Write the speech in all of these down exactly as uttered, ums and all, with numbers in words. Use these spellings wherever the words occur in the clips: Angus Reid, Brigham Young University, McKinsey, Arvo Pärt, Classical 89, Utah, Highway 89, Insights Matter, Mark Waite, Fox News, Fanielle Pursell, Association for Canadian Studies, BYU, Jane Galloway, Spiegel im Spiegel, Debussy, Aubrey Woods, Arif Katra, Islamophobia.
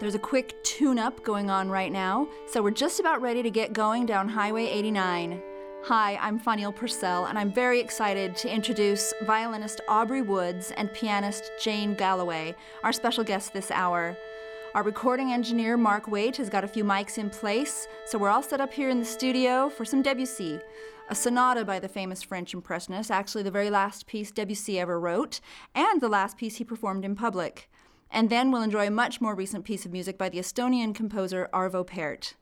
There's a quick tune-up going on right now, so we're just about ready to get going down Highway eighty-nine. Hi, I'm Fanielle Pursell, and I'm very excited to introduce violinist Aubrey Woods and pianist Jane Galloway, our special guest this hour. Our recording engineer, Mark Waite, has got a few mics in place, so we're all set up here in the studio for some Debussy, a sonata by the famous French impressionist, actually the very last piece Debussy ever wrote, and the last piece he performed in public. And then we'll enjoy a much more recent piece of music by the Estonian composer Arvo Pärt.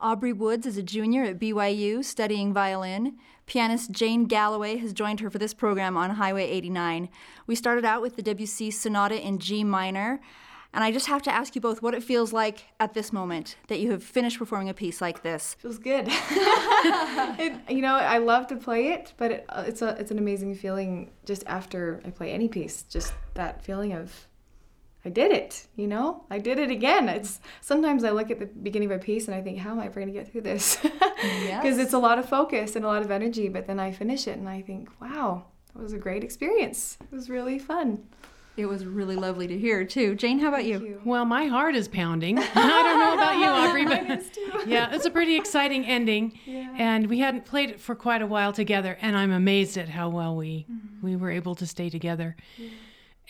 Aubrey Woods is a junior at B Y U studying violin. Pianist Jane Galloway has joined her for this program on Highway eighty-nine. We started out with the Debussy Sonata in G minor, and I just have to ask you both what it feels like at this moment that you have finished performing a piece like this. Feels good. it, you know, I love to play it, but it, it's a it's an amazing feeling just after I play any piece, just that feeling of, I did it, you know? I did it again. It's sometimes I look at the beginning of a piece and I think, how am I ever going to get through this? Because yes. It's a lot of focus and a lot of energy, but then I finish it and I think, wow, that was a great experience. It was really fun. It was really lovely to hear, too. Jane, how about you? you? Well, my heart is pounding. I don't know about you, Aubrey, but yeah, it's a pretty exciting ending. Yeah. And we hadn't played it for quite a while together, and I'm amazed at how well we, mm-hmm. we were able to stay together. Yeah.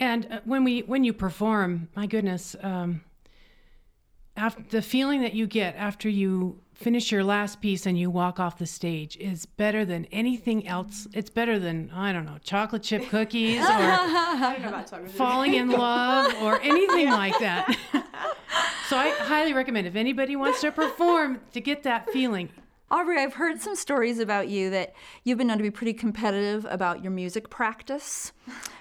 And when we when you perform, my goodness, um, after, the feeling that you get after you finish your last piece and you walk off the stage is better than anything else. It's better than, I don't know, chocolate chip cookies or I don't know about chocolate falling in love or anything like that. So I highly recommend if anybody wants to perform to get that feeling. Aubrey, I've heard some stories about you that you've been known to be pretty competitive about your music practice,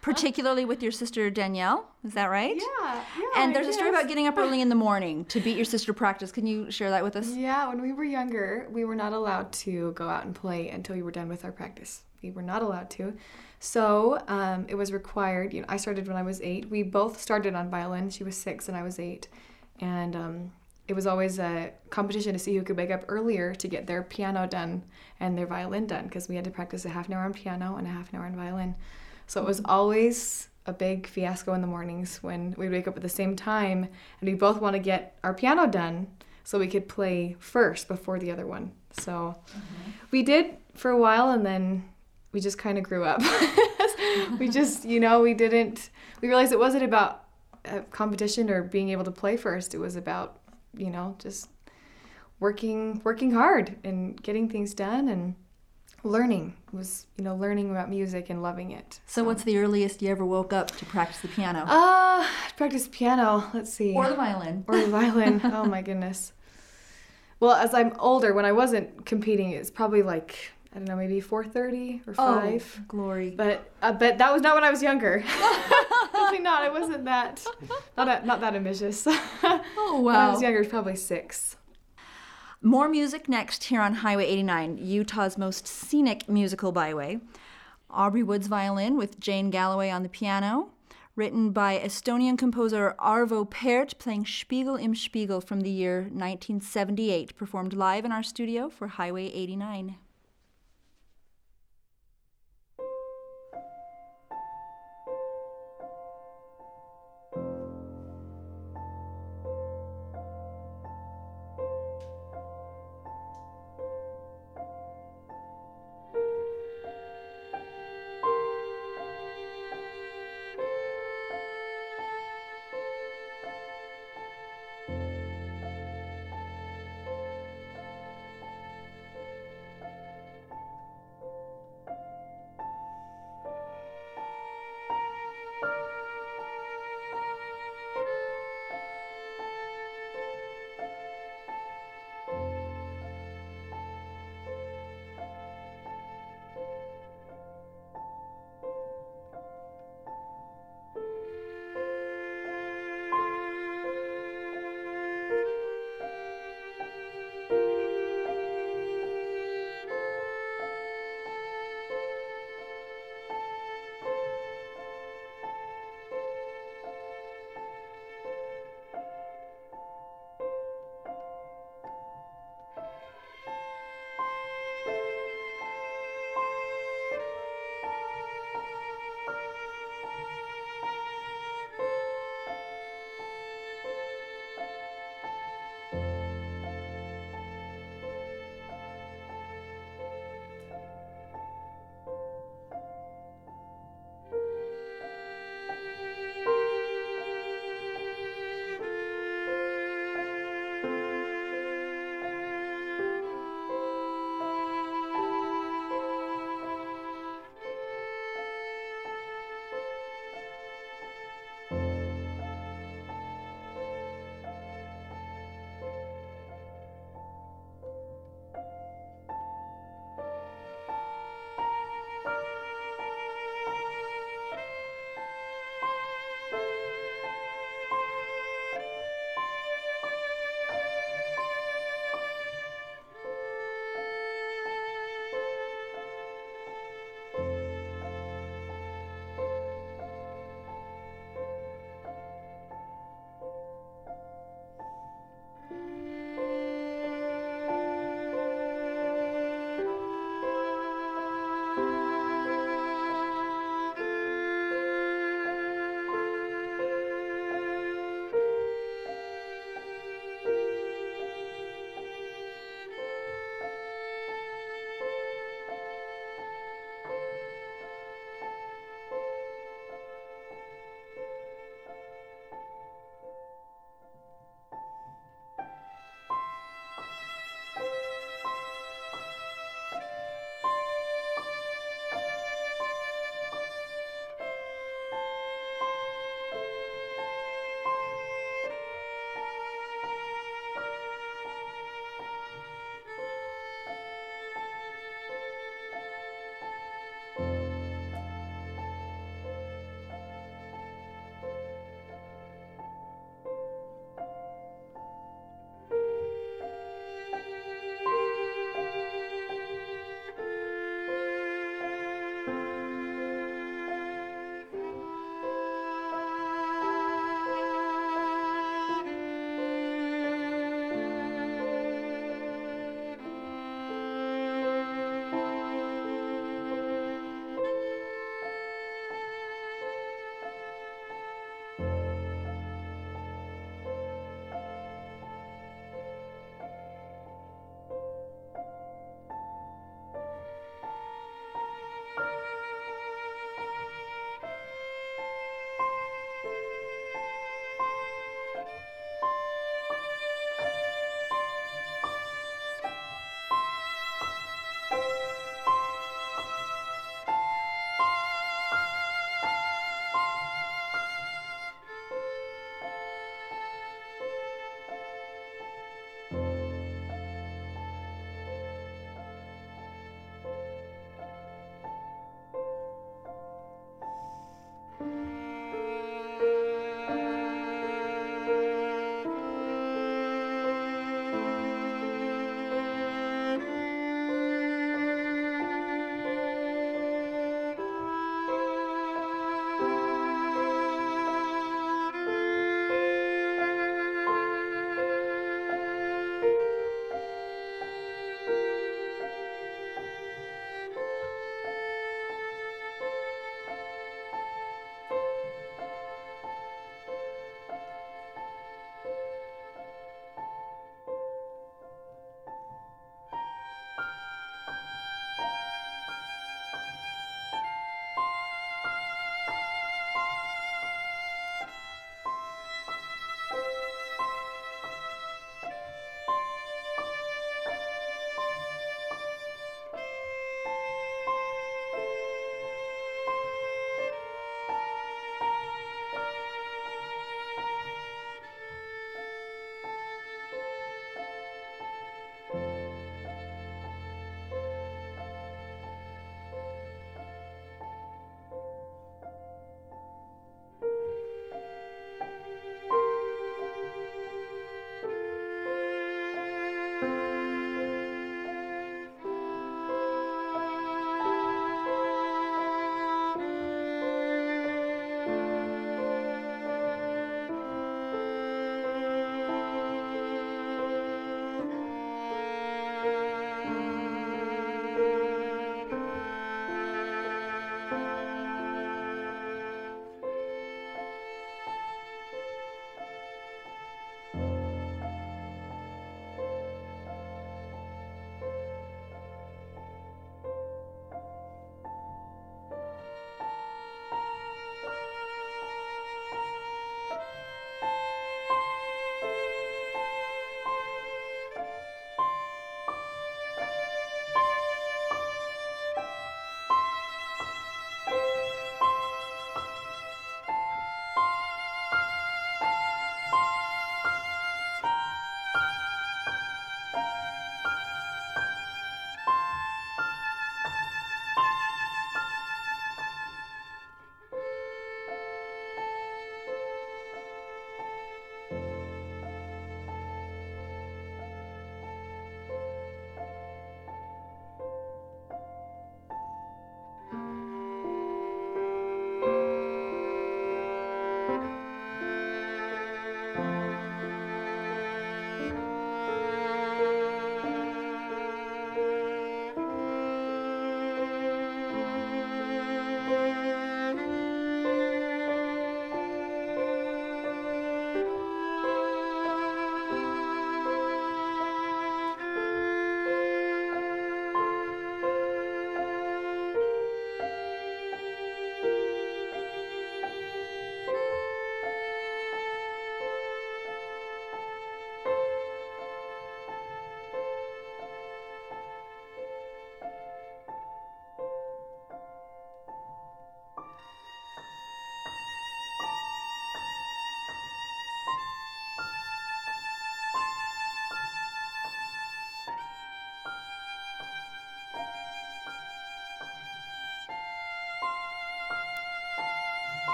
particularly with your sister Danielle. Is that right? Yeah. yeah and there's a story about getting up early in the morning to beat your sister practice. Can you share that with us? Yeah, when we were younger, we were not allowed to go out and play until we were done with our practice. We were not allowed to. So um, it was required. You know, I started when I was eight. We both started on violin. She was six and I was eight. And um it was always a competition to see who could wake up earlier to get their piano done and their violin done, because we had to practice a half an hour on piano and a half an hour on violin. So it was always a big fiasco in the mornings when we'd wake up at the same time and we both want to get our piano done so we could play first before the other one. So mm-hmm. we did for a while, and then we just kind of grew up. We just, you know, we didn't, we realized it wasn't about a competition or being able to play first. It was about, you know, just working working hard and getting things done and learning was, you know, learning about music and loving it. So, so. What's the earliest you ever woke up to practice the piano? Uh, practice piano, let's see. Or the violin. Or the violin, oh my goodness. Well, as I'm older, when I wasn't competing, it's probably like, I don't know, maybe four thirty or five. Oh, glory. But uh, but that was not when I was younger. Probably not. I wasn't that, not, a, not that ambitious. Oh, wow. When I was younger, probably six. More music next here on Highway eighty-nine, Utah's most scenic musical byway. Aubrey Woods' violin with Jane Galloway on the piano, written by Estonian composer Arvo Pärt, playing Spiegel im Spiegel from the year nineteen seventy-eight, performed live in our studio for Highway eighty-nine.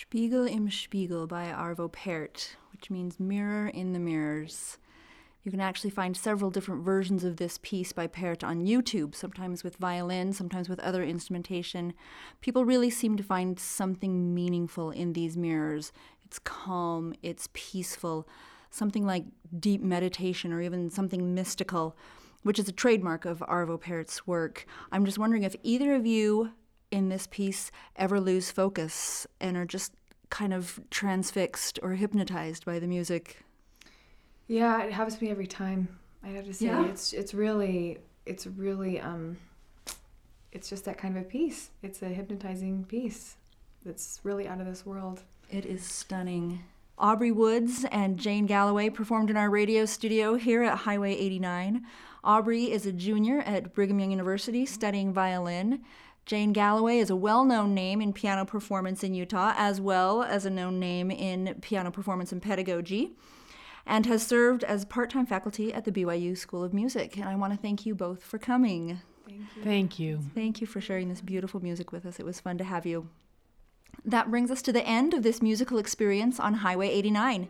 Spiegel im Spiegel by Arvo Pärt, which means Mirror in the Mirrors. You can actually find several different versions of this piece by Pärt on YouTube, sometimes with violin, sometimes with other instrumentation. People really seem to find something meaningful in these mirrors. It's calm, it's peaceful, something like deep meditation or even something mystical, which is a trademark of Arvo Pärt's work. I'm just wondering if either of you in this piece ever lose focus and are just kind of transfixed or hypnotized by the music. Yeah, it happens to me every time. I have to say, yeah. it's it's really it's really um, it's just that kind of a piece. It's a hypnotizing piece that's really out of this world. It is stunning. Aubrey Woods and Jane Galloway performed in our radio studio here at Highway eighty-nine. Aubrey is a junior at Brigham Young University studying violin. Jane Galloway is a well-known name in piano performance in Utah, as well as a known name in piano performance and pedagogy, and has served as part-time faculty at the B Y U School of Music. And I want to thank you both for coming. Thank you. Thank you. Thank you for sharing this beautiful music with us. It was fun to have you. That brings us to the end of this musical experience on Highway eighty-nine.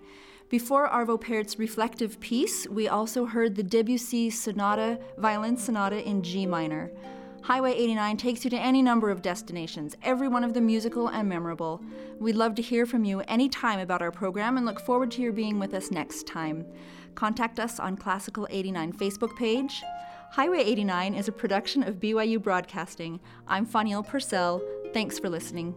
Before Arvo Pärt's reflective piece, we also heard the Debussy Sonata, Violin Sonata in G minor. Highway eighty-nine takes you to any number of destinations, every one of them musical and memorable. We'd love to hear from you anytime about our program and look forward to your being with us next time. Contact us on Classical eighty-nine Facebook page. Highway eighty-nine is a production of B Y U Broadcasting. I'm Fanielle Pursell. Thanks for listening.